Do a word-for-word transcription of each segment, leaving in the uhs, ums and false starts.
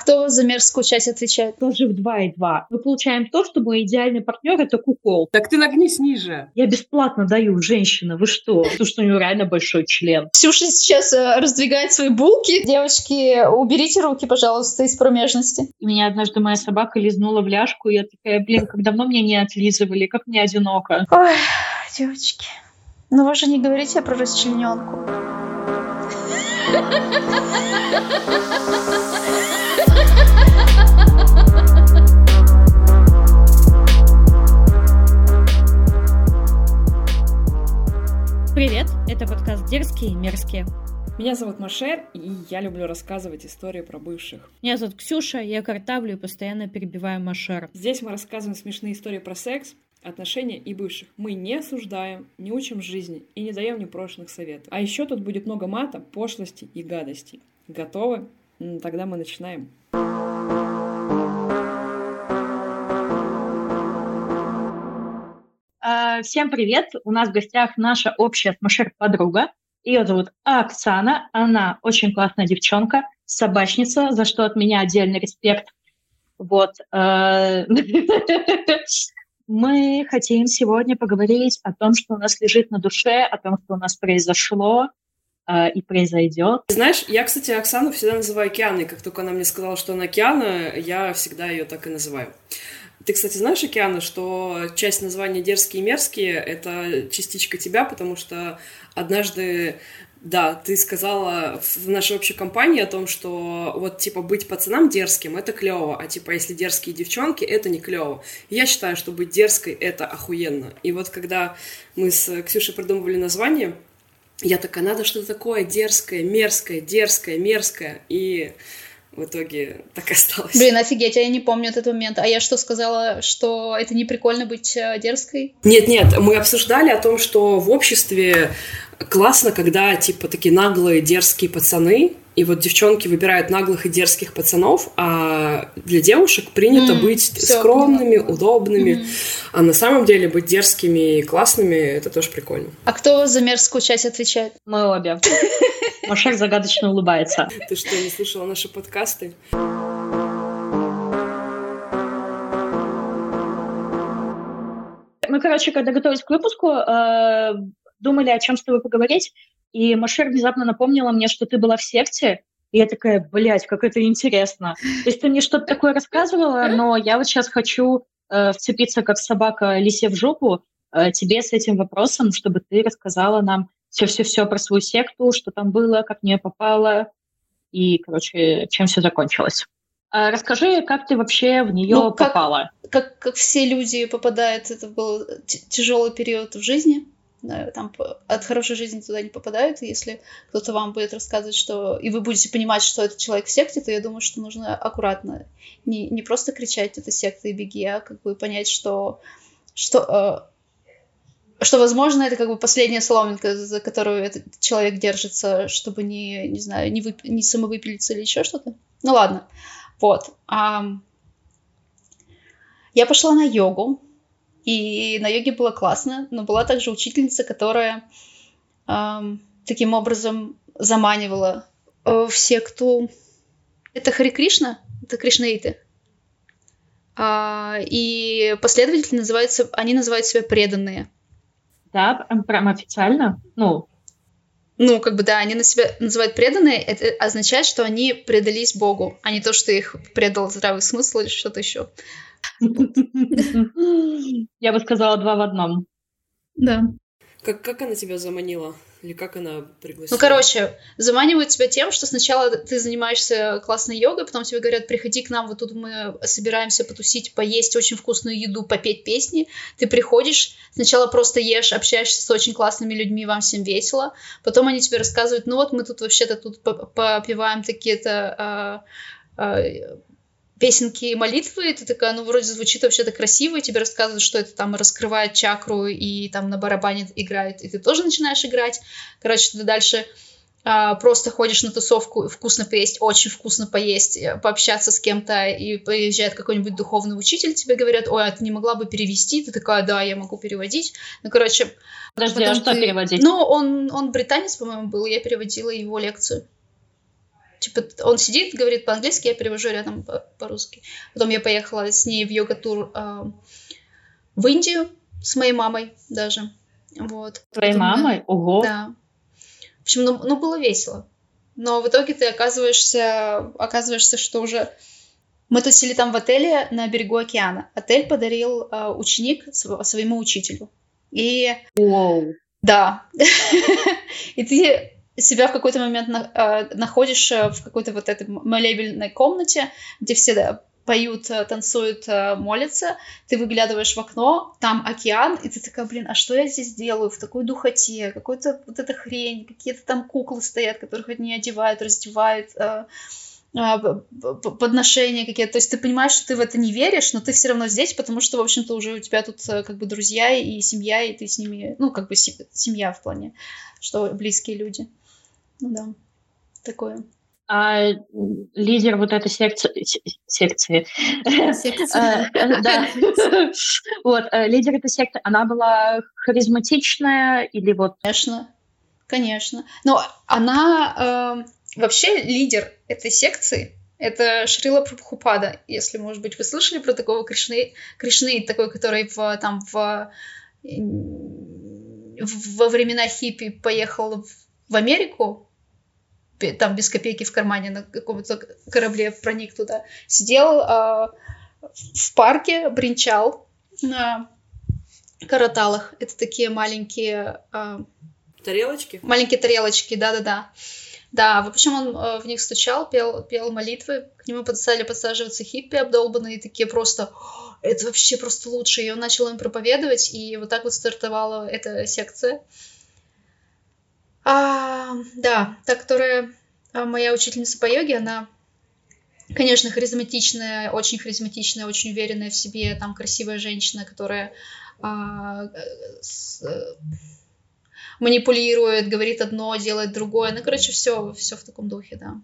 кто за мерзкую часть отвечает? Тоже в два и два. Мы получаем то, что мой идеальный партнер — это кукол. Так ты нагнись ниже. Я бесплатно даю, женщина, вы что? Потому что у него реально большой член. Ксюша сейчас раздвигает свои булки. Девочки, уберите руки, пожалуйста, из промежности. Меня однажды моя собака лизнула в ляжку, и я такая, блин, как давно мне не отлизывали, как мне одиноко. Ой, девочки, ну вы же не говорите про расчлененку. Привет, это подкаст «Дерзкие и мерзкие». Меня зовут Машер, и я люблю рассказывать истории про бывших. Меня зовут Ксюша, я картавлю и постоянно перебиваю Машера. Здесь мы рассказываем смешные истории про секс, отношения и бывших. Мы не осуждаем, не учим жизни и не даем непрошенных советов. А еще тут будет много мата, пошлости и гадостей. Готовы? Ну, тогда мы начинаем. Всем привет! У нас в гостях наша общая с Машер подруга. Ее зовут Оксана. Она очень классная девчонка, собачница, за что от меня отдельный респект. Вот. Мы хотим сегодня поговорить о том, что у нас лежит на душе, о том, что у нас произошло э, и произойдет. Знаешь, я, кстати, Оксану всегда называю Океаной. Как только она мне сказала, что она Океана, я всегда ее так и называю. Ты, кстати, знаешь, Океана, что часть названия «Дерзкие и мерзкие» — это частичка тебя, потому что однажды, да, ты сказала в нашей общей компании о том, что вот, типа, быть пацанам дерзким — это клево, а, типа, если дерзкие девчонки — это не клево. Я считаю, что быть дерзкой — это охуенно. И вот когда мы с Ксюшей придумывали название, я такая, надо что-то такое дерзкое, мерзкое, дерзкое, мерзкое, и... В итоге так и осталось. Блин, офигеть, я не помню этот момент. А я что, сказала, что это не прикольно быть дерзкой? Нет-нет, мы обсуждали о том, что в обществе классно, когда, типа, такие наглые, дерзкие пацаны, и вот девчонки выбирают наглых и дерзких пацанов, а для девушек принято mm, быть все, скромными, поняла. Удобными. Mm. А на самом деле быть дерзкими и классными — это тоже прикольно. А кто за мерзкую часть отвечает? Мы обе. Машер загадочно улыбается. Ты что, не слушала наши подкасты? Мы, короче, когда готовились к выпуску, э, думали, о чем с тобой поговорить, и Машер внезапно напомнила мне, что ты была в секте, и я такая, блядь, как это интересно. То есть ты мне что-то такое рассказывала, но я вот сейчас хочу э, вцепиться, как собака лисе в жопу, э, тебе с этим вопросом, чтобы ты рассказала нам все-все-все про свою секту, что там было, как в нее попало, и, короче, чем все закончилось. А расскажи, как ты вообще в нее ну, как, попала? Как, как все люди попадают, это был тяжелый период в жизни, там от хорошей жизни туда не попадают, и если кто-то вам будет рассказывать, что... И вы будете понимать, что этот человек в секте, то я думаю, что нужно аккуратно. Не, не просто кричать «это секта и беги», а как бы понять, что... что Что, возможно, это как бы последняя соломинка, за которую этот человек держится, чтобы не, не знаю, не, вып... не самовыпилиться или еще что-то. Ну ладно. Вот. А... Я пошла на йогу, и на йоге было классно, но была также учительница, которая а, таким образом заманивала а, все, кто... Это Хари Кришна? Это кришнаиты. А, и последователи называются... Они называют себя преданные. Да, прям официально, ну. Ну, как бы, да, они на себя называют преданные, это означает, что они предались Богу, а не то, что их предал здравый смысл или что-то еще. Я бы сказала два в одном. Да. Как, как она тебя заманила? Или как она пригласила? Ну, короче, заманивают тебя тем, что сначала ты занимаешься классной йогой, потом тебе говорят, приходи к нам, вот тут мы собираемся потусить, поесть очень вкусную еду, попеть песни. Ты приходишь, сначала просто ешь, общаешься с очень классными людьми, вам всем весело. Потом они тебе рассказывают, ну вот мы тут вообще-то тут попиваем такие-то... А, а, песенки и молитвы, и ты такая, ну, вроде звучит вообще-то красиво, и тебе рассказывают, что это там раскрывает чакру, и там на барабане играет, и ты тоже начинаешь играть. Короче, ты дальше а, просто ходишь на тусовку, вкусно поесть, очень вкусно поесть, пообщаться с кем-то, и приезжает какой-нибудь духовный учитель, тебе говорят, ой, а ты не могла бы перевести? Ты такая, да, я могу переводить. Ну, короче... Подожди, а что ты... переводить? Ну, он, он британец, по-моему, был, я переводила его лекцию. Типа он сидит, говорит по-английски, я перевожу рядом по-русски. Потом я поехала с ней в йога-тур э, в Индию с моей мамой даже. Вот. Твоей потом, мамой? Ого! Да. В общем, ну, ну было весело. Но в итоге ты оказываешься, оказываешься, что уже... Мы тусили там в отеле на берегу океана. Отель подарил э, ученик своему учителю. И... Wow. Да. И ты... себя в какой-то момент на, э, находишь в какой-то вот этой молебельной комнате, где все да, поют, танцуют, молятся, ты выглядываешь в окно, там океан, и ты такая, блин, а что я здесь делаю в такой духоте, какой-то вот эта хрень, какие-то там куклы стоят, которых одни одевают, раздевают, э, э, подношения какие-то, то есть ты понимаешь, что ты в это не веришь, но ты все равно здесь, потому что, в общем-то, уже у тебя тут как бы друзья и семья, и ты с ними, ну, как бы семья в плане, что близкие люди. Ну да, такое. А лидер вот этой секции... Секции. Да. Вот, лидер этой секции, она была харизматичная или вот... Конечно, конечно. Но она... Вообще лидер этой секции это Шрила Прабхупада. Если, может быть, вы слышали про такого Кришны, такой, который там в... во времена хиппи поехал в Америку, там без копейки в кармане на каком-то корабле проник туда, сидел э, в парке, бренчал на караталах. Это такие маленькие... Э, тарелочки? Маленькие тарелочки, да-да-да. Да, в общем, он э, в них стучал, пел, пел молитвы, к нему стали подсаживаться хиппи обдолбанные, такие просто... Это вообще просто лучше. И он начал им проповедовать, и вот так вот стартовала эта секция. А, да, та, которая моя учительница по йоге, она, конечно, харизматичная, очень харизматичная, очень уверенная в себе, там красивая женщина, которая а, с, манипулирует, говорит одно, делает другое, ну, короче, все, все в таком духе, да.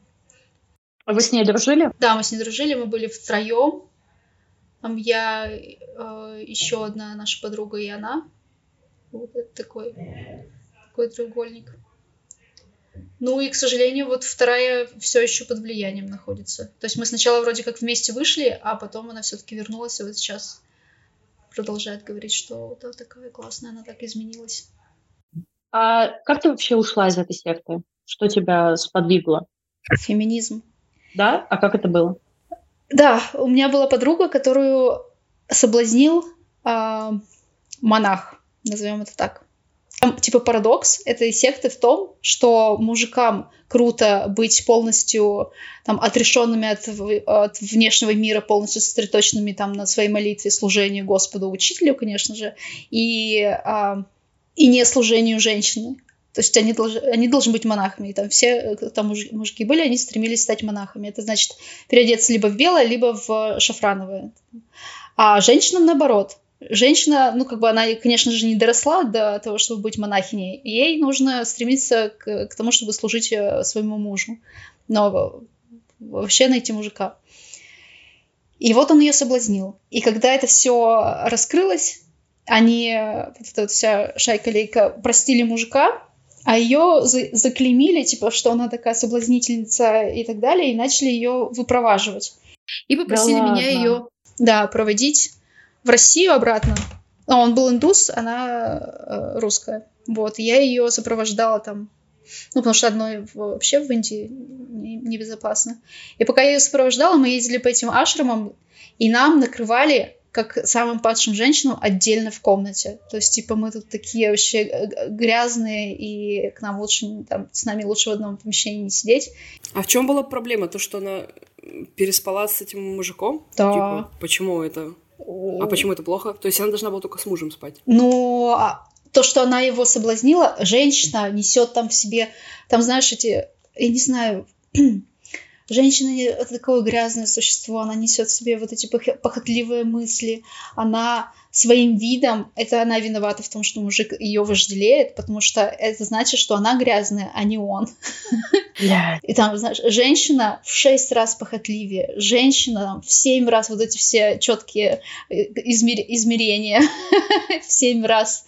А вы с ней дружили? Да, мы с ней дружили, мы были втроем, там я, еще одна наша подруга и она, вот это такой, такой треугольник. Ну и, к сожалению, вот вторая все еще под влиянием находится. То есть мы сначала вроде как вместе вышли, а потом она все-таки вернулась, и вот сейчас продолжает говорить, что да, такая классная, она так изменилась. А как ты вообще ушла из этой секты? Что тебя сподвигло? Феминизм. Да? А как это было? Да, у меня была подруга, которую соблазнил э, монах, назовем это так. Там, типа, парадокс этой секты в том, что мужикам круто быть полностью там, отрешенными от, от внешнего мира, полностью сосредоточенными там, на своей молитве, служению Господу, учителю, конечно же, и, а, и не служению женщины. То есть они, долж, они должны быть монахами. И там все, кто там муж, мужики были, они стремились стать монахами. Это значит переодеться либо в белое, либо в шафрановое. А женщинам наоборот. Женщина, ну, как бы она, конечно же, не доросла до того, чтобы быть монахиней. Ей нужно стремиться к, к тому, чтобы служить своему мужу. Но вообще найти мужика. И вот он ее соблазнил. И когда это все раскрылось, они, вот эта вот вся шайка-лейка, простили мужика, а ее за- заклеймили, типа, что она такая соблазнительница и так далее, и начали ее выпроваживать. И попросили да меня ее, да, проводить в Россию обратно. Но он был индус, она э, русская. Вот, я ее сопровождала там. Ну, потому что одной вообще в Индии небезопасно. И пока я ее сопровождала, мы ездили по этим ашрамам, и нам накрывали, как самым падшим женщинам, отдельно в комнате. То есть, типа, мы тут такие вообще грязные, и к нам лучше, там, с нами лучше в одном помещении не сидеть. А в чем была проблема? То, что она переспала с этим мужиком? Да. Типа, почему это... А почему это плохо? То есть она должна была только с мужем спать? Ну, то, что она его соблазнила, женщина несет там в себе, там, знаешь, эти, я не знаю, женщина это такое грязное существо, она несет в себе вот эти похотливые мысли, она своим видом, это она виновата в том, что мужик ее вожделеет, потому что это значит, что она грязная, а не он. Yeah. И там, знаешь, женщина в шесть раз похотливее, женщина там, в семь раз вот эти все четкие измер... измерения, в семь раз,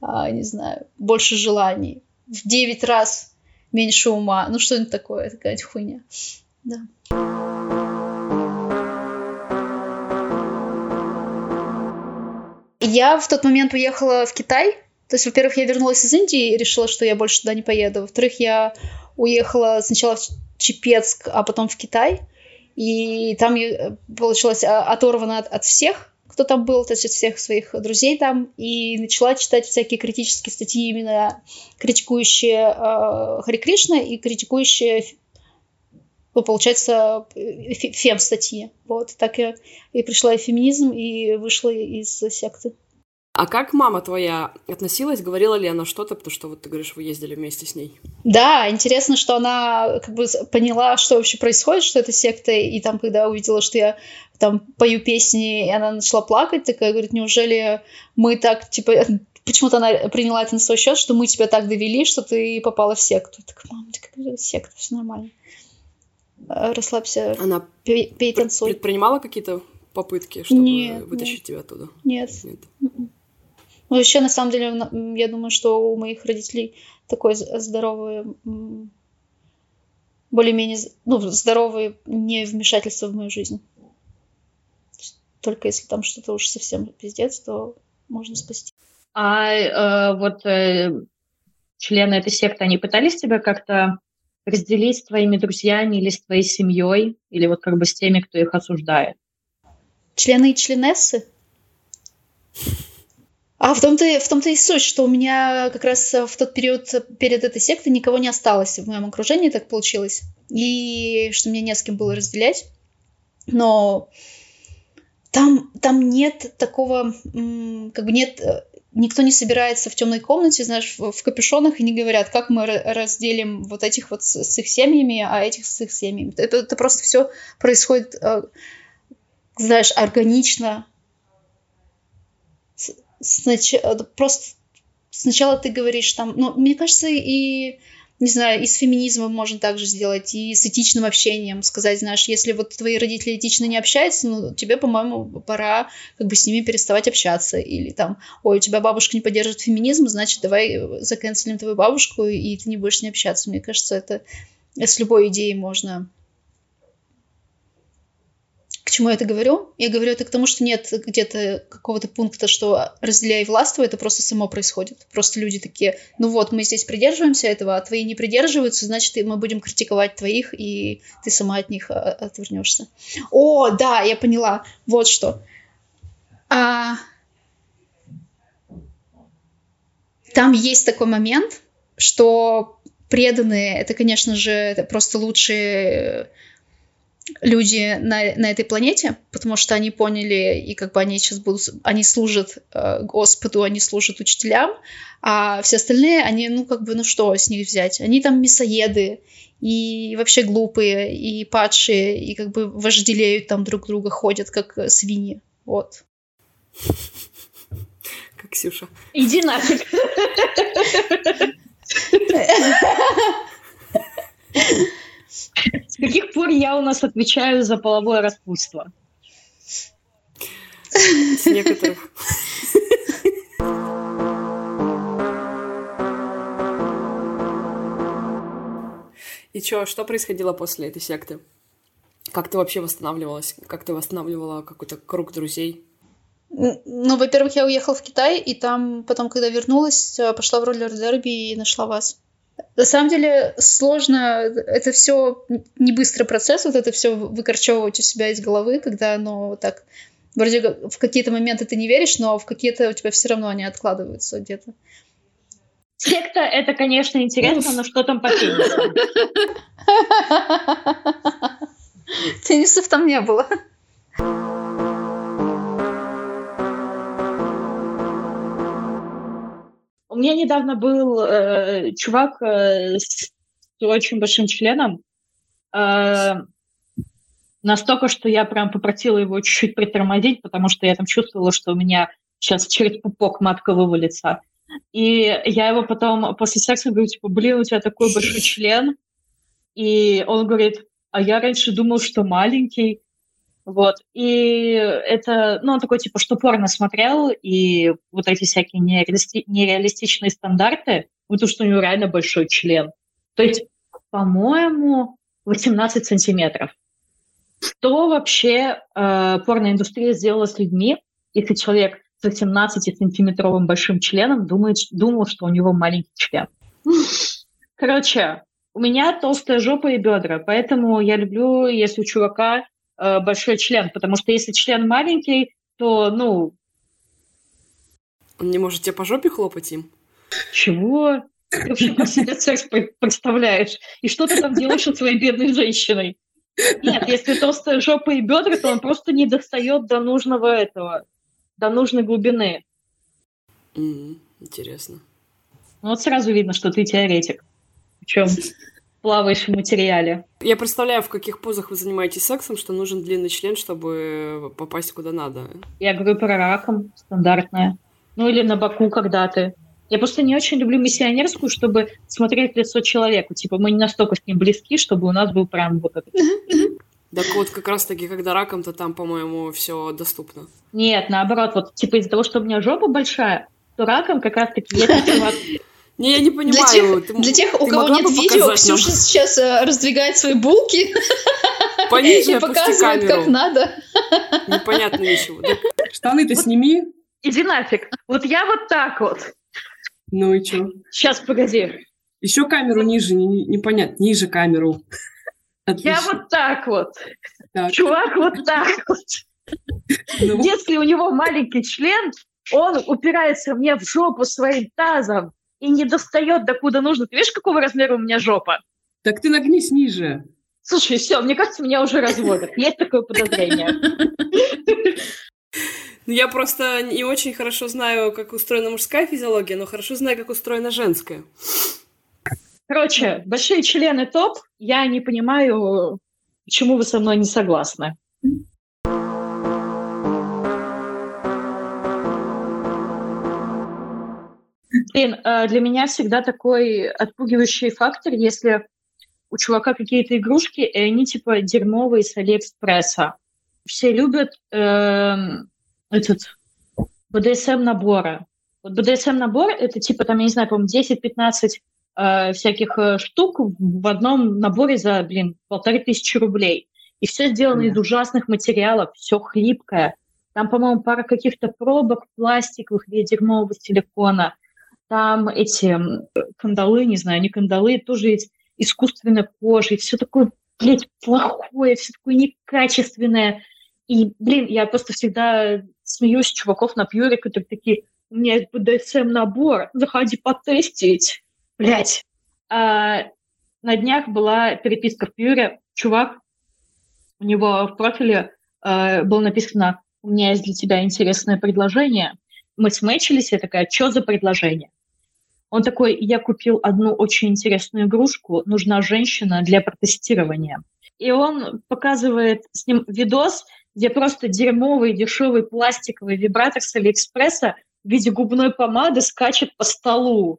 а, не знаю, больше желаний, в девять раз меньше ума. Ну, что-нибудь такое, такая хуйня. Да. Я в тот момент уехала в Китай. То есть, во-первых, я вернулась из Индии и решила, что я больше туда не поеду. Во-вторых, я уехала сначала в Чепецк, а потом в Китай. И там я получилась оторвана от, от всех, кто там был, то есть от всех своих друзей там. И начала читать всякие критические статьи, именно критикующие э, Хари Кришна и критикующие, получается, фем-статьи. Вот так я и пришла в феминизм и вышла из секты. А как мама твоя относилась? Говорила ли она что-то, потому что, вот ты говоришь, вы ездили вместе с ней? Да, интересно, что она как бы поняла, что вообще происходит, что это секта, и там, когда увидела, что я там пою песни, и она начала плакать, такая, говорит, неужели мы так, типа, почему-то она приняла это на свой счет, что мы тебя так довели, что ты попала в секту. Я такая, мама, ты какая секта, все нормально. Расслабься, она пей, пей танцуй. Предпринимала какие-то попытки, чтобы нет, вытащить нет. тебя оттуда? Нет. Нет. Ну, вообще, на самом деле, я думаю, что у моих родителей такой здоровый, более-менее, ну, здоровое невмешательство в мою жизнь. Только если там что-то уж совсем пиздец, то можно спасти. А э, вот э, члены этой секты, они пытались тебя как-то разделить с твоими друзьями или с твоей семьей, или вот как бы с теми, кто их осуждает? Члены и членессы? А в том-то, в том-то и суть, что у меня как раз в тот период перед этой сектой никого не осталось в моем окружении, так получилось. И что мне не с кем было разделять. Но там, там нет такого, как бы нет, никто не собирается в темной комнате, знаешь, в, в капюшонах и не говорят, как мы разделим вот этих вот с, с их семьями, а этих с их семьями. Это, это просто все происходит, знаешь, органично. Снач... Просто сначала ты говоришь там... Ну, мне кажется, и, не знаю, и с феминизмом можно также сделать, и с этичным общением сказать, знаешь, если вот твои родители этично не общаются, ну, тебе, по-моему, пора как бы с ними переставать общаться. Или там, ой, у тебя бабушка не поддерживает феминизм, значит, давай заканцелим твою бабушку, и ты не будешь с ней общаться. Мне кажется, это с любой идеей можно... К чему я это говорю? Я говорю это к тому, что нет где-то какого-то пункта, что разделяй властвуй, это просто само происходит. Просто люди такие, ну вот, мы здесь придерживаемся этого, а твои не придерживаются, значит, мы будем критиковать твоих, и ты сама от них отвернешься. О, да, я поняла, вот что. А... Там есть такой момент, что преданные, это, конечно же, это просто лучшие... люди на, на этой планете, потому что они поняли, и как бы они сейчас будут, они служат э, Господу, они служат учителям, а все остальные, они, ну как бы, ну что с них взять? Они там мясоеды, и вообще глупые, и падшие, и как бы вожделеют там друг друга, ходят как свиньи, вот. Как Ксюша. Иди нафиг. С каких пор я у нас отвечаю за половое распутство? С некоторых. И чё, что происходило после этой секты? Как ты вообще восстанавливалась? Как ты восстанавливала какой-то круг друзей? Ну, во-первых, я уехала в Китай, и там потом, когда вернулась, пошла в роллер-дерби и нашла вас. На самом деле сложно, это все не быстрый процесс, вот это все выкорчевывать у себя из головы, когда оно так, вроде в какие-то моменты ты не веришь, но в какие-то у тебя все равно они откладываются где-то. Секта, это, конечно, интересно, но что там по феминизму? Феминистов там не было. У меня недавно был э, чувак э, с очень большим членом, э, настолько, что я прям попросила его чуть-чуть притормозить, потому что я там чувствовала, что у меня сейчас через пупок матка вывалится. И я его потом после секса говорю, типа, блин, у тебя такой большой член. И он говорит, а я раньше думал, что маленький. Вот, и это, ну, он такой, типа, что порно смотрел, и вот эти всякие нереалисти- нереалистичные стандарты, потому что у него реально большой член. То есть, по-моему, восемнадцать сантиметров. Что вообще э, порноиндустрия сделала с людьми, если человек с восемнадцатисантиметровым большим членом думает, думал, что у него маленький член? Короче, у меня толстая жопа и бедра, поэтому я люблю, если у чувака э, большой член, потому что если член маленький, то, ну... Он не может тебе по жопе хлопать им? Чего? Ты вообще как себе секс представляешь? И что ты там делаешь со своей бедной женщиной? Нет, если толстая жопа и бедра, то он просто не достает до нужного этого, до нужной глубины. Mm-hmm. Интересно. Ну вот сразу видно, что ты теоретик, причем плаваешь в материале. Я представляю, в каких позах вы занимаетесь сексом, что нужен длинный член, чтобы попасть куда надо. Я говорю про раком, стандартное. Ну или на боку, когда ты... Я просто не очень люблю миссионерскую, чтобы смотреть в лицо человеку. Типа, мы не настолько с ним близки, чтобы у нас был прям вот этот... Так вот, как раз-таки, когда раком-то там, по-моему, все доступно. Нет, наоборот, вот, типа, из-за того, что у меня жопа большая, то раком как раз-таки есть... Не, я не понимаю. Для тех, у кого нет видео, Ксюша сейчас раздвигает свои булки и показывает, как надо. Непонятно ничего. Штаны-то сними. Иди нафиг. Вот я вот так вот. Ну и чё? Сейчас, погоди. Еще камеру ниже, не, непонятно, ниже камеру. Отлично. Я вот так вот. Так. Чувак вот так вот. Ну. Если у него маленький член, он упирается мне в жопу своим тазом и не достает, докуда нужно. Ты видишь, какого размера у меня жопа? Так ты нагнись ниже. Слушай, все, мне кажется, меня уже разводят. Есть такое подозрение. Я просто не очень хорошо знаю, как устроена мужская физиология, но хорошо знаю, как устроена женская. Короче, большие члены топ. Я не понимаю, почему вы со мной не согласны. Блин, для меня всегда такой отпугивающий фактор, если у чувака какие-то игрушки, и они типа дерьмовые с Алиэкспресса. Все любят... Э- Этот бэ дэ эс эм-наборы. Вот бэ дэ эс эм-набор – это типа, там, я не знаю, по-моему, десять-пятнадцать э, всяких э, штук в одном наборе за, блин, полторы тысячи рублей. И все сделано mm-hmm. из ужасных материалов, все хлипкое. Там, по-моему, пара каких-то пробок пластиковых или дерьмового силикона. Там эти кандалы, не знаю, не кандалы, тоже из искусственной кожи. Все такое, блядь, плохое, все такое некачественное. И, блин, я просто всегда смеюсь чуваков на пьюре, которые такие, у меня есть бэ дэ эс эм-набор, заходи потестить. Блядь. А, на днях была переписка в пьюре. Чувак, у него в профиле а, было написано, у меня есть для тебя интересное предложение. Мы смэчились, я такая, что за предложение? Он такой, я купил одну очень интересную игрушку, нужна женщина для протестирования. И он показывает с ним видос, где просто дерьмовый, дешевый пластиковый вибратор с Алиэкспресса в виде губной помады скачет по столу.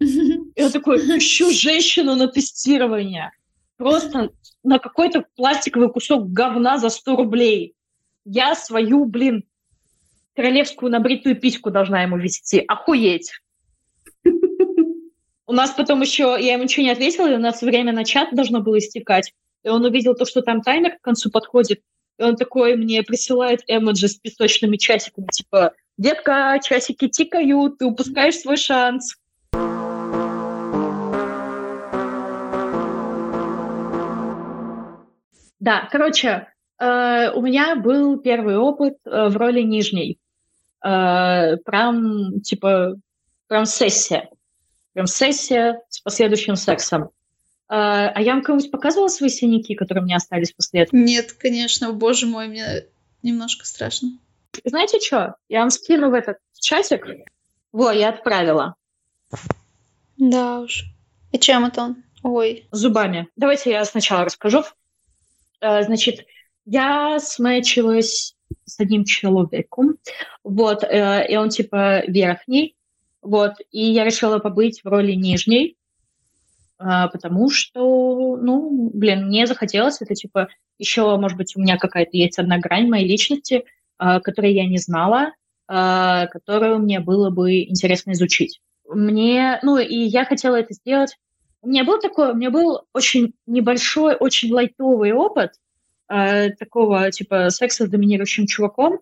И он такой, ищу женщину на тестирование. Просто на какой-то пластиковый кусок говна за сто рублей. Я свою, блин, королевскую набритую письку должна ему вести. Охуеть. У нас потом еще, я ему ничего не ответила, и у нас время на чат должно было истекать. И он увидел то, что там таймер к концу подходит. И он такой мне присылает эмоджи с песочными часиками, типа, детка, часики тикают, ты упускаешь свой шанс. Да, короче, э, у меня был первый опыт э, в роли нижней. Э, прям, типа, прям сессия. Прям сессия с последующим сексом. А я вам кому-нибудь показывала свои синяки, которые у меня остались после этого? Нет, конечно, боже мой, мне немножко страшно. Знаете что? Я вам скину в этот чатик. Во, я отправила. Да уж. И чем это он? Ой. Зубами. Давайте я сначала расскажу. Значит, я смэчилась с одним человеком. Вот, и он типа верхний. Вот, и я решила побыть в роли нижней. Потому что, ну, блин, мне захотелось, это типа еще, может быть, у меня какая-то есть одна грань моей личности, которую я не знала, которую мне было бы интересно изучить. Мне, ну, и я хотела это сделать У меня был такой, у меня был очень небольшой, очень лайтовый опыт э, такого типа секса с доминирующим чуваком.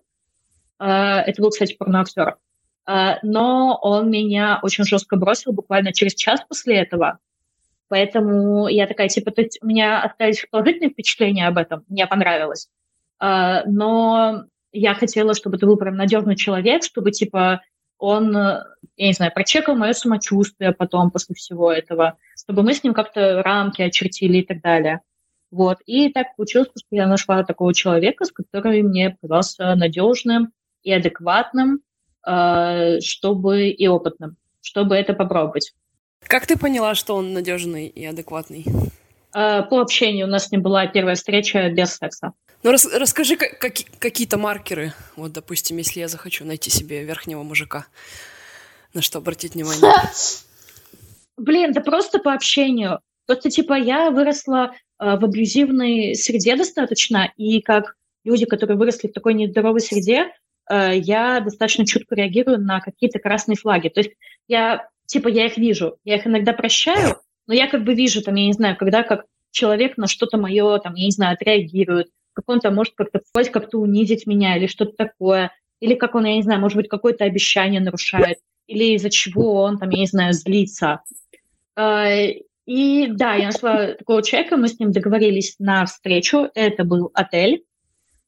Э, это был, кстати, порноактер. Э, но он меня очень жестко бросил буквально через час после этого. Поэтому я такая, типа, у меня остались положительные впечатления об этом, мне понравилось. Э, но я хотела, чтобы это был прям надежный человек, чтобы, типа, он, я не знаю, прочекал мое самочувствие потом после всего этого, чтобы мы с ним как-то рамки очертили и так далее. Вот. И так получилось, что я нашла такого человека, с которым мне показался надежным и адекватным, чтобы и опытным, чтобы это попробовать. Как ты поняла, что он надежный и адекватный? По общению у нас не была первая встреча без секса. Ну, рас- расскажи как- как- какие-то маркеры. Вот, допустим, если я захочу найти себе верхнего мужика, на что обратить внимание? Блин, да просто по общению. Просто, типа, я выросла э, в абьюзивной среде достаточно, и как люди, которые выросли в такой нездоровой среде, э, я достаточно чутко реагирую на какие-то красные флаги. То есть я, типа, я их вижу. Я их иногда прощаю, но я как бы вижу, там, я не знаю, когда как человек на что-то мое, там, я не знаю, отреагирует, как он там может как-то вплоть, как-то унизить меня или что-то такое, или как он, я не знаю, может быть, какое-то обещание нарушает, или из-за чего он там, я не знаю, злится. И да, я нашла такого человека, мы с ним договорились на встречу, это был отель,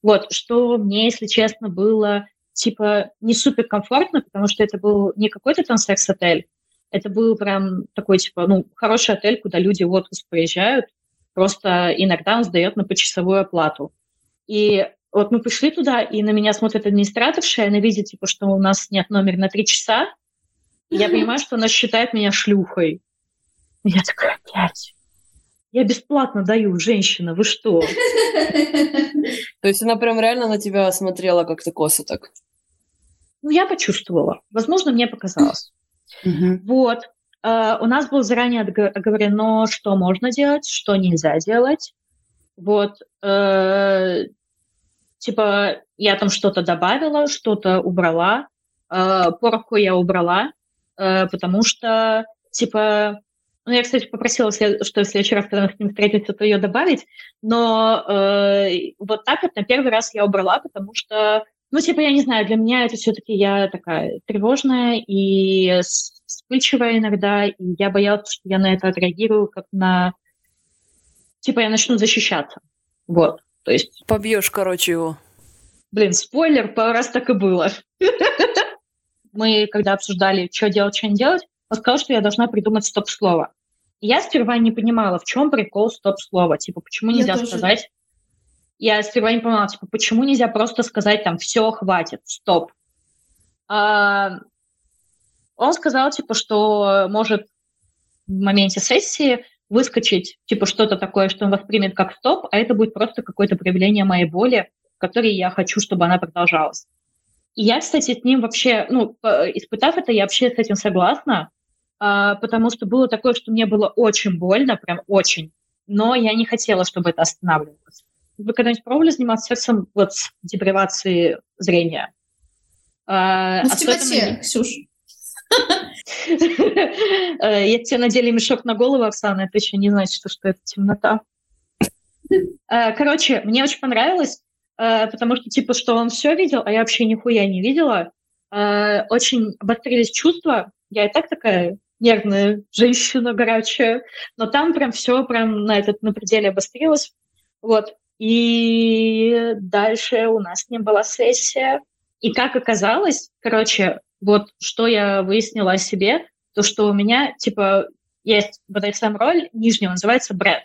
вот, что мне, если честно, было, типа, не суперкомфортно, потому что это был не какой-то там секс-отель, это был прям такой, типа, ну, хороший отель, куда люди в отпуск приезжают, просто иногда он сдает на почасовую оплату. И вот мы пришли туда, и на меня смотрит администраторша, и она видит, типа, что у нас нет номера на три часа. И я понимаю, что она считает меня шлюхой. И я такая, блядь, я бесплатно даю, женщина, вы что? То есть она прям реально на тебя смотрела как-то косо так? Ну, я почувствовала. Возможно, мне показалось. Вот. Uh, у нас было заранее оговорено, что можно делать, что нельзя делать. Вот. Uh, типа я там что-то добавила, что-то убрала. Uh, порку я убрала, uh, потому что, типа... Ну, я, кстати, попросила, что в следующий раз, когда мы с ним встретимся, то ее добавить. Но uh, вот так вот на первый раз я убрала, потому что... Ну, типа, я не знаю, для меня это все-таки я такая тревожная и... вспыльчивая иногда, и я боялась, что я на это отреагирую как на... Типа я начну защищаться. Вот, то есть... Побьешь, короче, его. Блин, спойлер, пару раз так и было. Мы, когда обсуждали, что делать, что не делать, он сказал, что я должна придумать стоп-слово. И я сперва не понимала, в чем прикол стоп-слова. Типа, почему нельзя я сказать... Тоже... Я сперва не понимала, типа, почему нельзя просто сказать там «все, хватит, стоп». А... Он сказал, типа, что может в моменте сессии выскочить, типа, что-то такое, что он воспримет как стоп, а это будет просто какое-то проявление моей боли, которой я хочу, чтобы она продолжалась. И я, кстати, с ним вообще, ну, испытав это, я вообще с этим согласна, потому что было такое, что мне было очень больно, прям очень, но я не хотела, чтобы это останавливалось. Вы когда-нибудь пробовали заниматься сексом вот с депривацией зрения? Ну, в темноте, Ксюша. Я тебе надели мешок на голову, Оксана, это еще не значит, что это темнота. Короче, мне очень понравилось, потому что, типа, что он все видел, а я вообще нихуя не видела. Очень обострились чувства. Я и так такая нервная женщина, горячая. Но там прям все прям на этот на пределе обострилось. Вот. И дальше у нас не была сессия. И как оказалось, короче, вот что я выяснила о себе, то, что у меня, типа, есть бэ дэ эс эм-роль, нижний, он называется бред.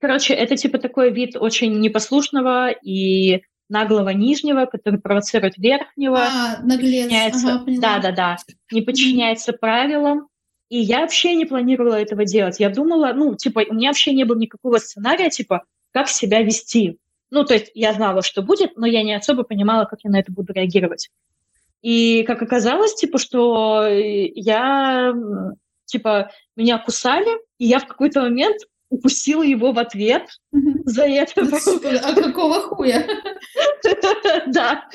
Короче, это, типа, такой вид очень непослушного и наглого нижнего, который провоцирует верхнего. А, наглец, ага, поняла. Да-да-да, не подчиняется правилам. И я вообще не планировала этого делать. Я думала, ну, типа, у меня вообще не было никакого сценария, типа, как себя вести. Ну, то есть я знала, что будет, но я не особо понимала, как я на это буду реагировать. И как оказалось, типа, что я, типа, меня кусали, и я в какой-то момент укусила его в ответ за это. А какого хуя? Да.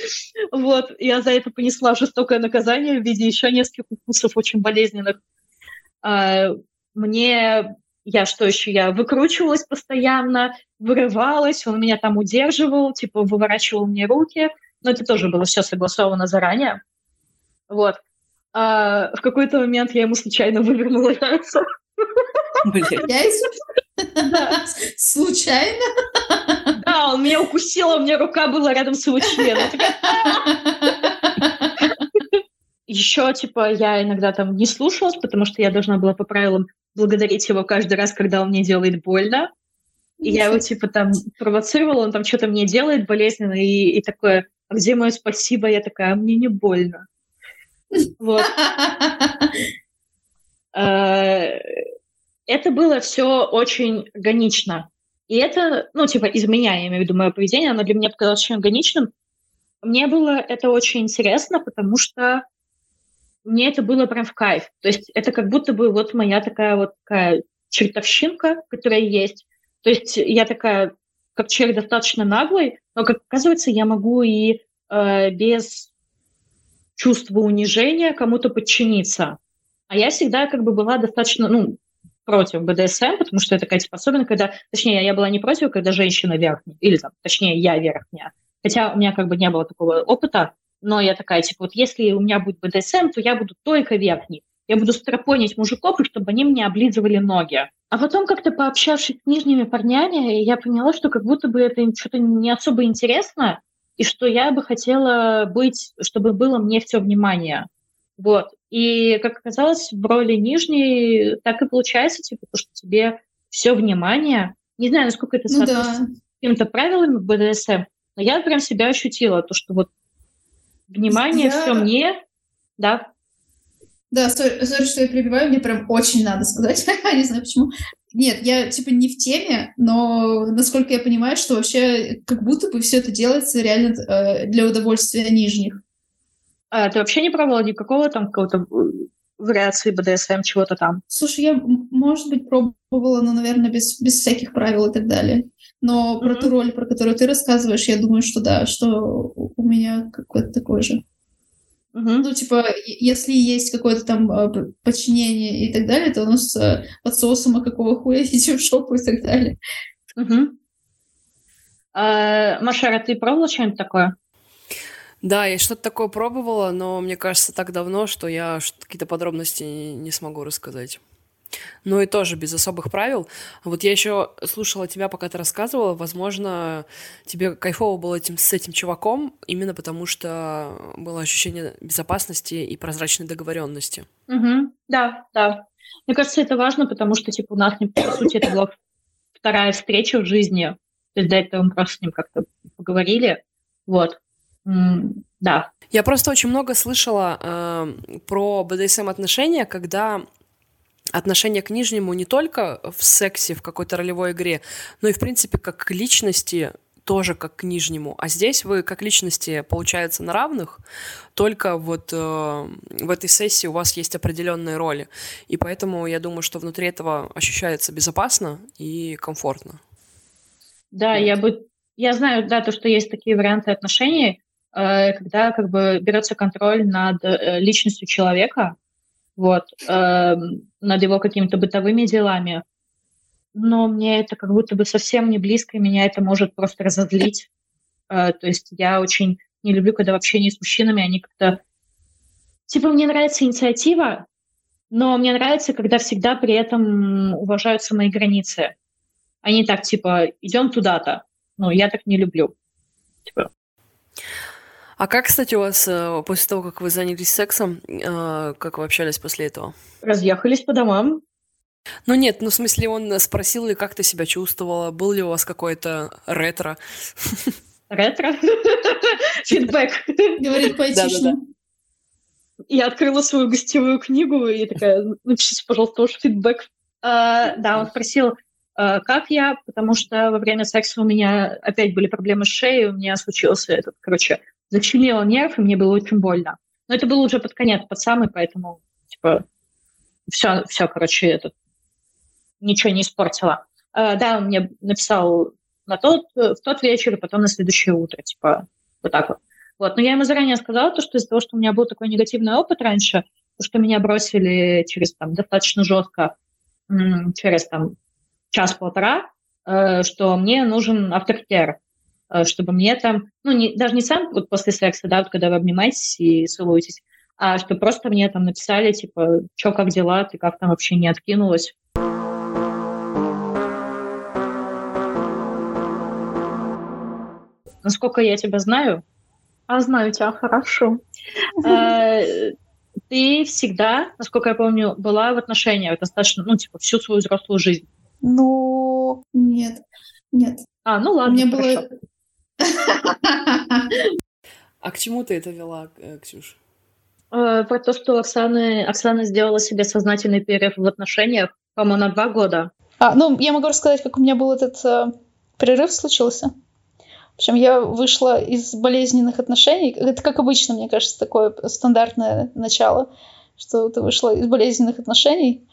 Вот, я за это понесла жестокое наказание в виде еще нескольких укусов очень болезненных. Мне я что еще, я выкручивалась постоянно, вырывалась, он меня там удерживал, типа выворачивал мне руки, но это тоже было все согласовано заранее, вот. А в какой-то момент я ему случайно вывернула яйца. Яйца? Случайно? Да, он меня укусил, а у меня рука была рядом с его членом. Еще, типа, я иногда там не слушалась, потому что я должна была по правилам благодарить его каждый раз, когда он мне делает больно. И я его, типа, там провоцировала, он там что-то мне делает болезненно, и, и такое, а где мое спасибо? Я такая, а мне не больно. Вот. Это было все очень органично. И это, ну, типа, из меня, я имею в виду, мое поведение, оно для меня показалось очень органичным. Мне было это очень интересно, потому что мне это было прям в кайф. То есть это как будто бы вот моя такая вот такая чертовщинка, которая есть. То есть я такая, как человек достаточно наглый, но, как оказывается, я могу и э, без чувства унижения кому-то подчиниться. А я всегда как бы была достаточно, ну, против бэ дэ эс эм, потому что я такая, типа, особенно когда... Точнее, я была не против, когда женщина верхняя, или, там, точнее, я верхняя. Хотя у меня как бы не было такого опыта, но я такая, типа, вот если у меня будет бэ дэ эс эм, то я буду только верхней. Я буду стропонить мужиков, чтобы они мне облизывали ноги. А потом как-то пообщавшись с нижними парнями, я поняла, что как будто бы это что-то не особо интересно, и что я бы хотела быть, чтобы было мне все внимание. Вот. И, как оказалось, в роли нижней так и получается, типа, то, что тебе все внимание. Не знаю, насколько это соответствует ну, да. каким-то правилам бэ дэ эс эм, но я прям себя ощутила, то, что вот внимание я... все мне, да. Да, сори, сори, что я перебиваю, мне прям очень надо сказать, не знаю почему. Нет, я типа не в теме, но насколько я понимаю, что вообще как будто бы все это делается реально э, для удовольствия нижних. А ты вообще не пробовала никакого там какого-то вариации бэ дэ эс эм, чего-то там? Слушай, я, может быть, пробовала, но, наверное, без, без всяких правил и так далее. Но mm-hmm. про ту роль, про которую ты рассказываешь, я думаю, что да, что у меня какой-то такой же. Mm-hmm. Ну, типа, если есть какое-то там подчинение и так далее, то у нас под соусом, а какого хуя идти в шопу и так далее. Mm-hmm. А, Машара, ты пробовала что-нибудь такое? Да, я что-то такое пробовала, но мне кажется, так давно, что я какие-то подробности не смогу рассказать. Ну и тоже без особых правил. Вот я еще слушала тебя, пока ты рассказывала. Возможно, тебе кайфово было этим, с этим чуваком, именно потому что было ощущение безопасности и прозрачной договоренности. Угу. Да, да. Мне кажется, это важно, потому что типа у нас, по сути, это была вторая встреча в жизни. То есть до этого мы просто с ним как-то поговорили. Вот. Mm, да. Я просто очень много слышала э, про бэ дэ эс эм-отношения, когда отношение к нижнему не только в сексе, в какой-то ролевой игре, но и, в принципе, как к личности тоже как к нижнему. А здесь вы как личности, получается, на равных, только вот э, в этой сессии у вас есть определенные роли. И поэтому я думаю, что внутри этого ощущается безопасно и комфортно. Да, вот. я бы... Я знаю, да, то, что есть такие варианты отношений, когда как бы берется контроль над личностью человека, вот, э, над его какими-то бытовыми делами. Но мне это как будто бы совсем не близко, и меня это может просто разозлить. Э, то есть я очень не люблю, когда в общении с мужчинами они как-то... Типа мне нравится инициатива, но мне нравится, когда всегда при этом уважаются мои границы. Они так типа «идем туда-то». Ну, я так не люблю. Типа... А как, кстати, у вас после того, как вы занялись сексом, как вы общались после этого? Разъехались по домам. Ну нет, ну в смысле он спросил ли, как ты себя чувствовала, был ли у вас какое-то ретро? Ретро? Фидбэк. Говорит поэтично. Я открыла свою гостевую книгу и такая, напишите, пожалуйста, тоже фидбэк. Да, он спросил, как я, потому что во время секса у меня опять были проблемы с шеей, у меня случился этот, короче... Зачемило нерв, и мне было очень больно. Но это было уже под конец, под самый, поэтому, типа, все, все, короче, это, ничего не испортило. А, да, он мне написал на тот, в тот вечер, и потом на следующее утро, типа, вот так вот. Вот. Но я ему заранее сказала, то, что из-за того, что у меня был такой негативный опыт раньше, то, что меня бросили через, там, достаточно жестко, через там час-полтора, что мне нужен aftercare, чтобы мне там, ну, не, даже не сам вот после секса, да, вот когда вы обнимаетесь и целуетесь, а что просто мне там написали, типа, чё, как дела, ты как там вообще не откинулась. Насколько я тебя знаю? А знаю тебя хорошо. Ты всегда, насколько я помню, была в отношениях достаточно, ну, типа, всю свою взрослую жизнь. Ну, нет, нет. А, ну ладно, мне было. А к чему ты это вела, Ксюш? Про то, что Оксана, Оксана сделала себе сознательный перерыв в отношениях, по-моему, на два года. А, ну, я могу рассказать, как у меня был этот э, перерыв случился. В общем, я вышла из болезненных отношений. Это как обычно, мне кажется, такое стандартное начало, что ты вышла из болезненных отношений,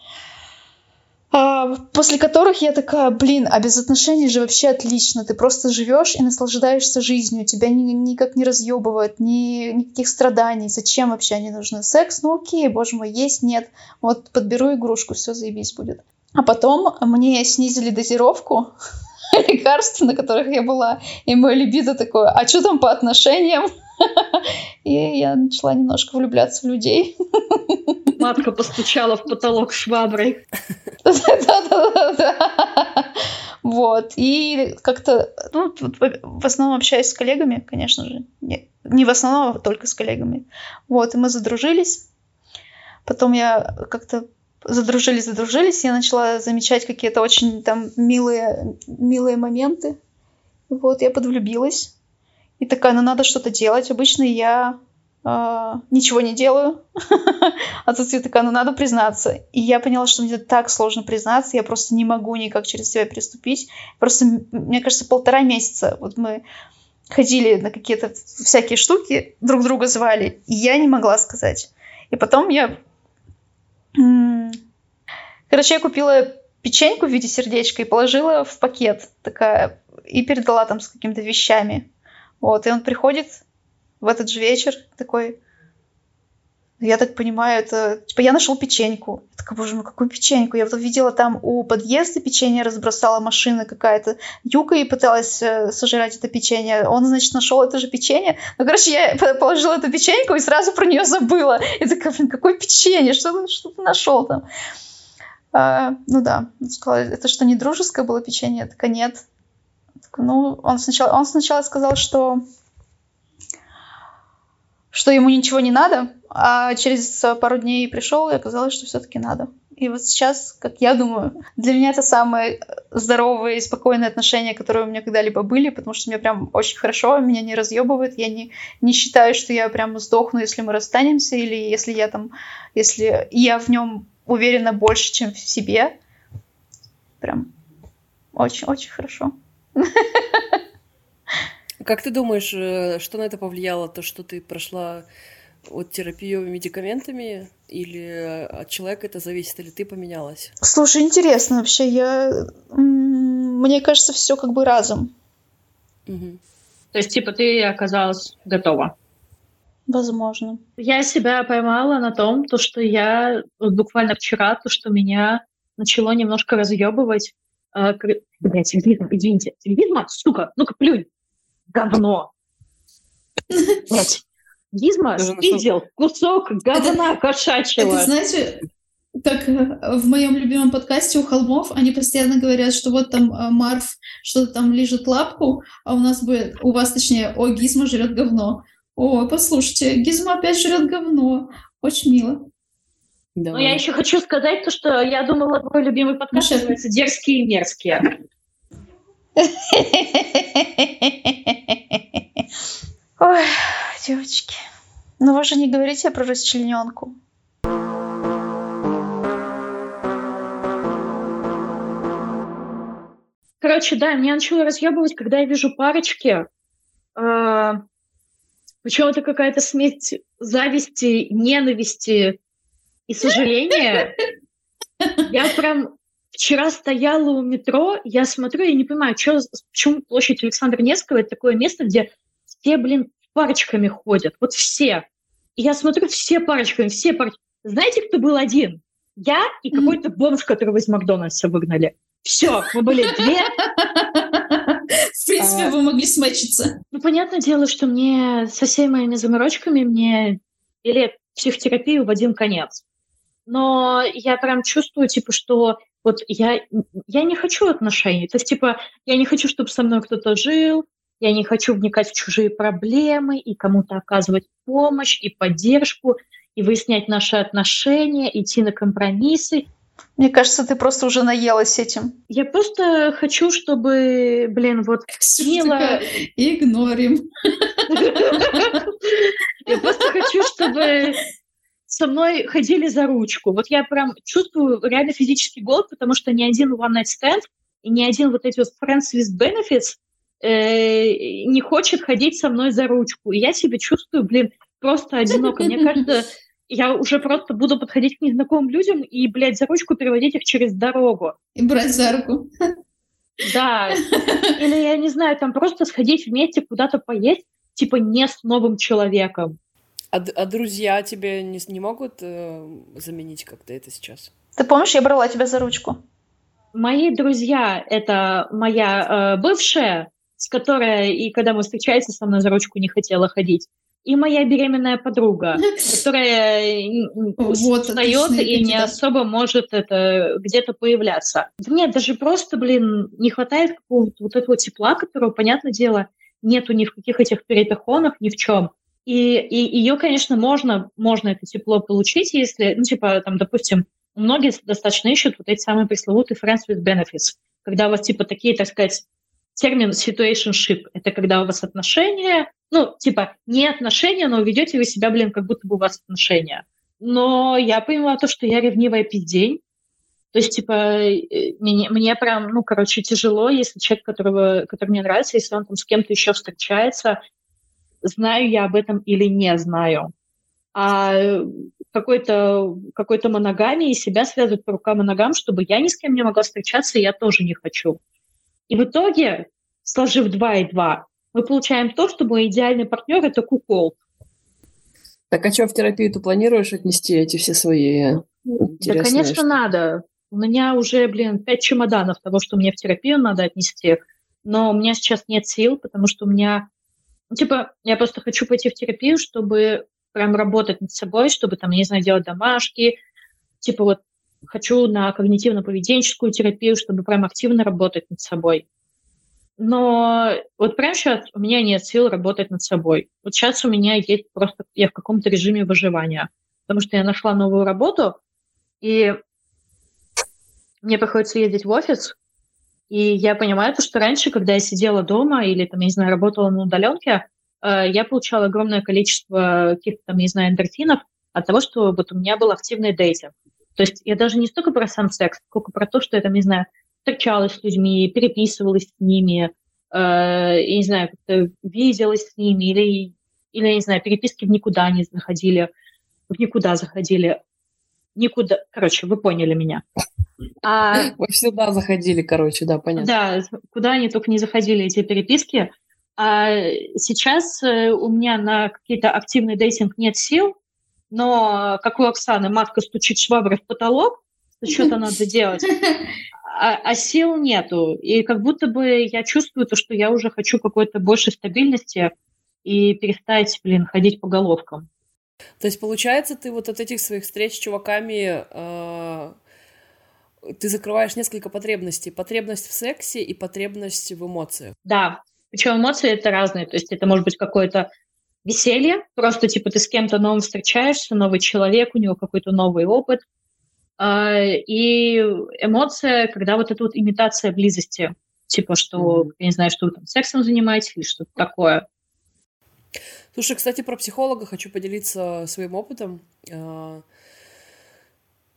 а, после которых я такая, блин, а без отношений же вообще отлично. Ты просто живешь и наслаждаешься жизнью. Тебя ни, никак не разъебывают, ни, никаких страданий. Зачем вообще они нужны? Секс? Ну окей, боже мой, есть, нет. Вот подберу игрушку, все заебись будет. А потом мне снизили дозировку лекарств, на которых я была, и мой либидо такое, а что там по отношениям? И я начала немножко влюбляться в людей. Матка постучала в потолок шваброй. Да-да-да-да. Вот. И как-то, ну, в основном общаюсь с коллегами, конечно же. Не в основном, а только с коллегами. Вот. И мы задружились. Потом я как-то Задружились, задружились, я начала замечать какие-то очень там милые, милые моменты. Вот, я подвлюбилась. И такая, ну надо что-то делать. Обычно я э, ничего не делаю. А тут я такая, ну надо признаться. И я поняла, что мне так сложно признаться. Я просто не могу никак через себя переступить. Просто, мне кажется, полтора месяца вот мы ходили на какие-то всякие штуки, друг друга звали, и я не могла сказать. И потом я... Короче, я купила печеньку в виде сердечка и положила в пакет такая, и передала там с какими-то вещами. Вот, и он приходит в этот же вечер такой, я так понимаю, это... Типа, я нашел печеньку. Я такая, боже мой, какую печеньку? Я вот видела там у подъезда печенье разбросала машина какая-то. Юка и пыталась сожрать это печенье. Он, значит, нашел это же печенье. Ну, короче, я положила эту печеньку и сразу про нее забыла. Я такая, блин, какое печенье? Что, что ты нашел там? А, ну да. Он сказал, это что, не дружеское было печенье? Я такая, нет. Я такая, ну, он сначала, он сначала сказал, что... что ему ничего не надо, а через пару дней пришел, и оказалось, что все-таки надо. И вот сейчас, как я думаю, для меня это самые здоровые и спокойные отношения, которые у меня когда-либо были, потому что мне прям очень хорошо, меня не разъебывает, я не, не считаю, что я прям сдохну, если мы расстанемся, или если я там, если я в нем уверена больше, чем в себе. Прям очень-очень хорошо. Как ты думаешь, что на это повлияло? То, что ты прошла от терапии медикаментами, или от человека это зависит, или ты поменялась? Слушай, интересно вообще. Я... Мне кажется, все как бы разом. Угу. То есть, типа, ты оказалась готова? Возможно. Я себя поймала на том, то, что я вот буквально вчера, то, что меня начало немножко разъебывать. Э, к... Блядь, телевизор, извините. Телевизор, сука, ну-ка плюнь. Говно. Блять. Гизма спиздил кусок говна это, кошачьего. Это, знаете, как в моем любимом подкасте у холмов, они постоянно говорят, что вот там Марф что-то там лижет лапку, а у нас будет, у вас точнее, о, Гизма жрет говно. О, послушайте, Гизма опять жрет говно. Очень мило. Давай. Но я еще хочу сказать то, что я думала, мой любимый подкаст ну, называется «Дерзкие и мерзкие». Ой, девочки, ну вы же не говорите про расчлененку. Короче, да, меня начало разъебывать, когда я вижу парочки. Э, почему-то какая-то смесь зависти, ненависти и сожаления. Я прям... Вчера стояла у метро, я смотрю, я не понимаю, чё, почему площадь Александра Невского – это такое место, где все, блин, парочками ходят. Вот все. И я смотрю, все парочками, все парочками. Знаете, кто был один? я и какой-то бомж, которого из Макдональдса выгнали. Все, мы были две. В принципе, вы могли смачиться. Ну, понятное дело, что мне со всеми моими заморочками мне билет в психотерапию в один конец. Но я прям чувствую, типа, что вот я, я не хочу отношений. То есть, типа, я не хочу, чтобы со мной кто-то жил, я не хочу вникать в чужие проблемы и кому-то оказывать помощь и поддержку, и выяснять наши отношения, идти на компромиссы. Мне кажется, ты просто уже наелась этим. Я просто хочу, чтобы, блин, вот... Ксюша, игнорим. Я просто хочу, чтобы со мной ходили за ручку. Вот я прям чувствую реально физический голод, потому что ни один one-night stand и ни один вот эти вот friends with benefits не хочет ходить со мной за ручку. И я себя чувствую, блин, просто одиноко. Мне кажется... Я уже просто буду подходить к незнакомым людям и, блядь, за ручку переводить их через дорогу. И брать за руку. Да. Или, я не знаю, там просто сходить вместе куда-то поесть, типа не с новым человеком. А, а друзья тебе не, не могут э, заменить как-то это сейчас? Ты помнишь, я брала тебя за ручку? Мои друзья — это моя э, бывшая, с которой, и когда мы встречаемся, со мной за ручку не хотела ходить. И моя беременная подруга, которая вот, встает и не да. особо может это где-то появляться. Мне даже просто, блин, не хватает какого-то вот этого тепла, которого, понятное дело, нету ни в каких этих перетахонах, ни в чем. И, и ее, конечно, можно, можно это тепло получить, если, ну, типа, там, допустим, многие достаточно ищут вот эти самые пресловутые friends with benefits, когда у вас, типа, такие, так сказать, термин situationship — это когда у вас отношения, ну, типа, не отношения, но ведете вы себя, блин, как будто бы у вас отношения. Но я поняла то, что я ревнивая пиздень. То есть, типа, мне, мне прям, ну, короче, тяжело, если человек, которого, который мне нравится, если он там с кем-то еще встречается, знаю я об этом или не знаю. А какой-то, какой-то моногамии себя связывают по рукам и ногам, чтобы я ни с кем не могла встречаться, и я тоже не хочу. И в итоге, сложив два и два, мы получаем то, что мой идеальный партнер — это кукол. Так а что, в терапию ты планируешь отнести эти все свои интересные... Да, конечно, что? Надо. У меня уже, блин, пять чемоданов того, что мне в терапию надо отнести. Но у меня сейчас нет сил, потому что у меня... Ну, типа, я просто хочу пойти в терапию, чтобы прям работать над собой, чтобы, там, не знаю, делать домашки. Типа вот хочу на когнитивно-поведенческую терапию, чтобы прям активно работать над собой. Но вот прямо сейчас у меня нет сил работать над собой. Вот сейчас у меня есть просто... Я в каком-то режиме выживания. Потому что я нашла новую работу, и мне приходится ездить в офис. И я понимаю, что раньше, когда я сидела дома или, там, я не знаю, работала на удаленке, я получала огромное количество каких-то, там, я не знаю, эндорфинов от того, что вот у меня был активный дейтинг. То есть я даже не столько про сам секс, сколько про то, что я, там, не знаю, встречалась с людьми, переписывалась с ними, э, я не знаю, как-то виделась с ними, или, или, я не знаю, переписки в никуда не заходили, в никуда заходили, никуда, короче, вы поняли меня. А, вы всегда заходили, короче, да, понятно. Да, куда они только не заходили, эти переписки. А сейчас у меня на какие-то активный дейтинг нет сил, но, как у Оксаны, матка стучит шваброй в потолок, что-то надо делать, а, а сил нету. И как будто бы я чувствую то, что я уже хочу какой-то большей стабильности и перестать, блин, ходить по головкам. То есть, получается, ты вот от этих своих встреч с чуваками э, ты закрываешь несколько потребностей. Потребность в сексе и потребность в эмоциях. Да, причем эмоции — это разные. То есть это может быть какое-то веселье, просто типа ты с кем-то новым встречаешься, новый человек, у него какой-то новый опыт. И эмоция, когда вот эта вот имитация близости, типа что, я не знаю, что вы там сексом занимаетесь или что-то такое. Слушай, кстати, про психолога хочу поделиться своим опытом.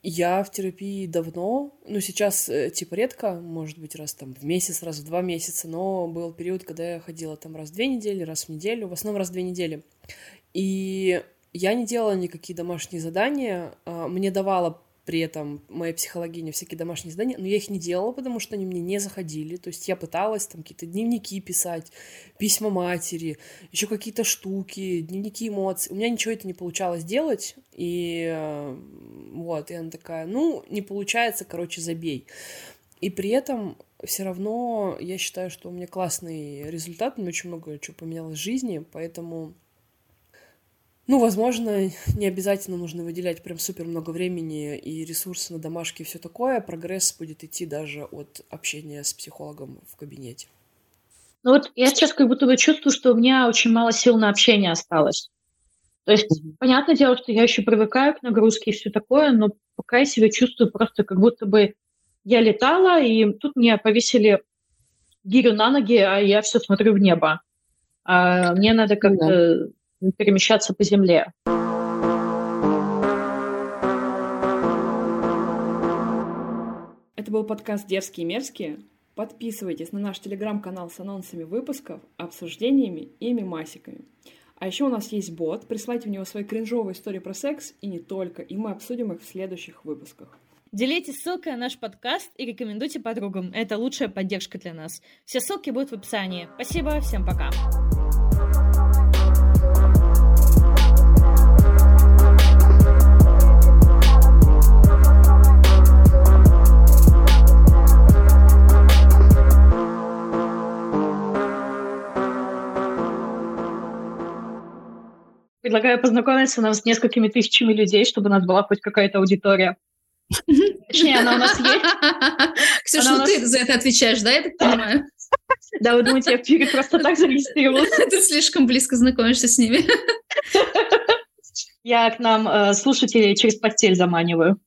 Я в терапии давно, ну, сейчас, типа, редко, может быть, раз там в месяц, раз в два месяца, но был период, когда я ходила там раз в две недели, раз в неделю, в основном раз в две недели. И я не делала никакие домашние задания, мне давала При этом моя психологиня всякие домашние задания, но я их не делала, потому что они мне не заходили. То есть я пыталась там какие-то дневники писать, письма матери, еще какие-то штуки, дневники эмоций. У меня ничего это не получалось делать. И вот, и она такая, ну, не получается, короче, забей. И при этом все равно я считаю, что у меня классный результат. У меня очень много чего поменялось в жизни, поэтому... Ну, возможно, не обязательно нужно выделять прям супер много времени и ресурсы на домашки и все такое. Прогресс будет идти даже от общения с психологом в кабинете. Ну вот я сейчас как будто бы чувствую, что у меня очень мало сил на общение осталось. То есть, mm-hmm. понятное дело, что я еще привыкаю к нагрузке и все такое, но пока я себя чувствую просто как будто бы я летала, и тут мне повесили гирю на ноги, а я все смотрю в небо. А мне надо как-то... Mm-hmm. перемещаться по земле. Это был подкаст «Дерзкие и мерзкие». Подписывайтесь на наш телеграм-канал с анонсами выпусков, обсуждениями и мемасиками. А еще у нас есть бот. Присылайте в него свои кринжовые истории про секс и не только, и мы обсудим их в следующих выпусках. Делитесь ссылкой на наш подкаст и рекомендуйте подругам. Это лучшая поддержка для нас. Все ссылки будут в описании. Спасибо, всем пока. Предлагаю познакомиться нам с несколькими тысячами людей, чтобы у нас была хоть какая-то аудитория. Точнее, она у нас есть. Ксюша, ну ты за это отвечаешь, да, я так понимаю? Да, вы думаете, я в Твиттере просто так зарегистрировалась? Ты слишком близко знакомишься с ними. Я к нам слушателей через постель заманиваю.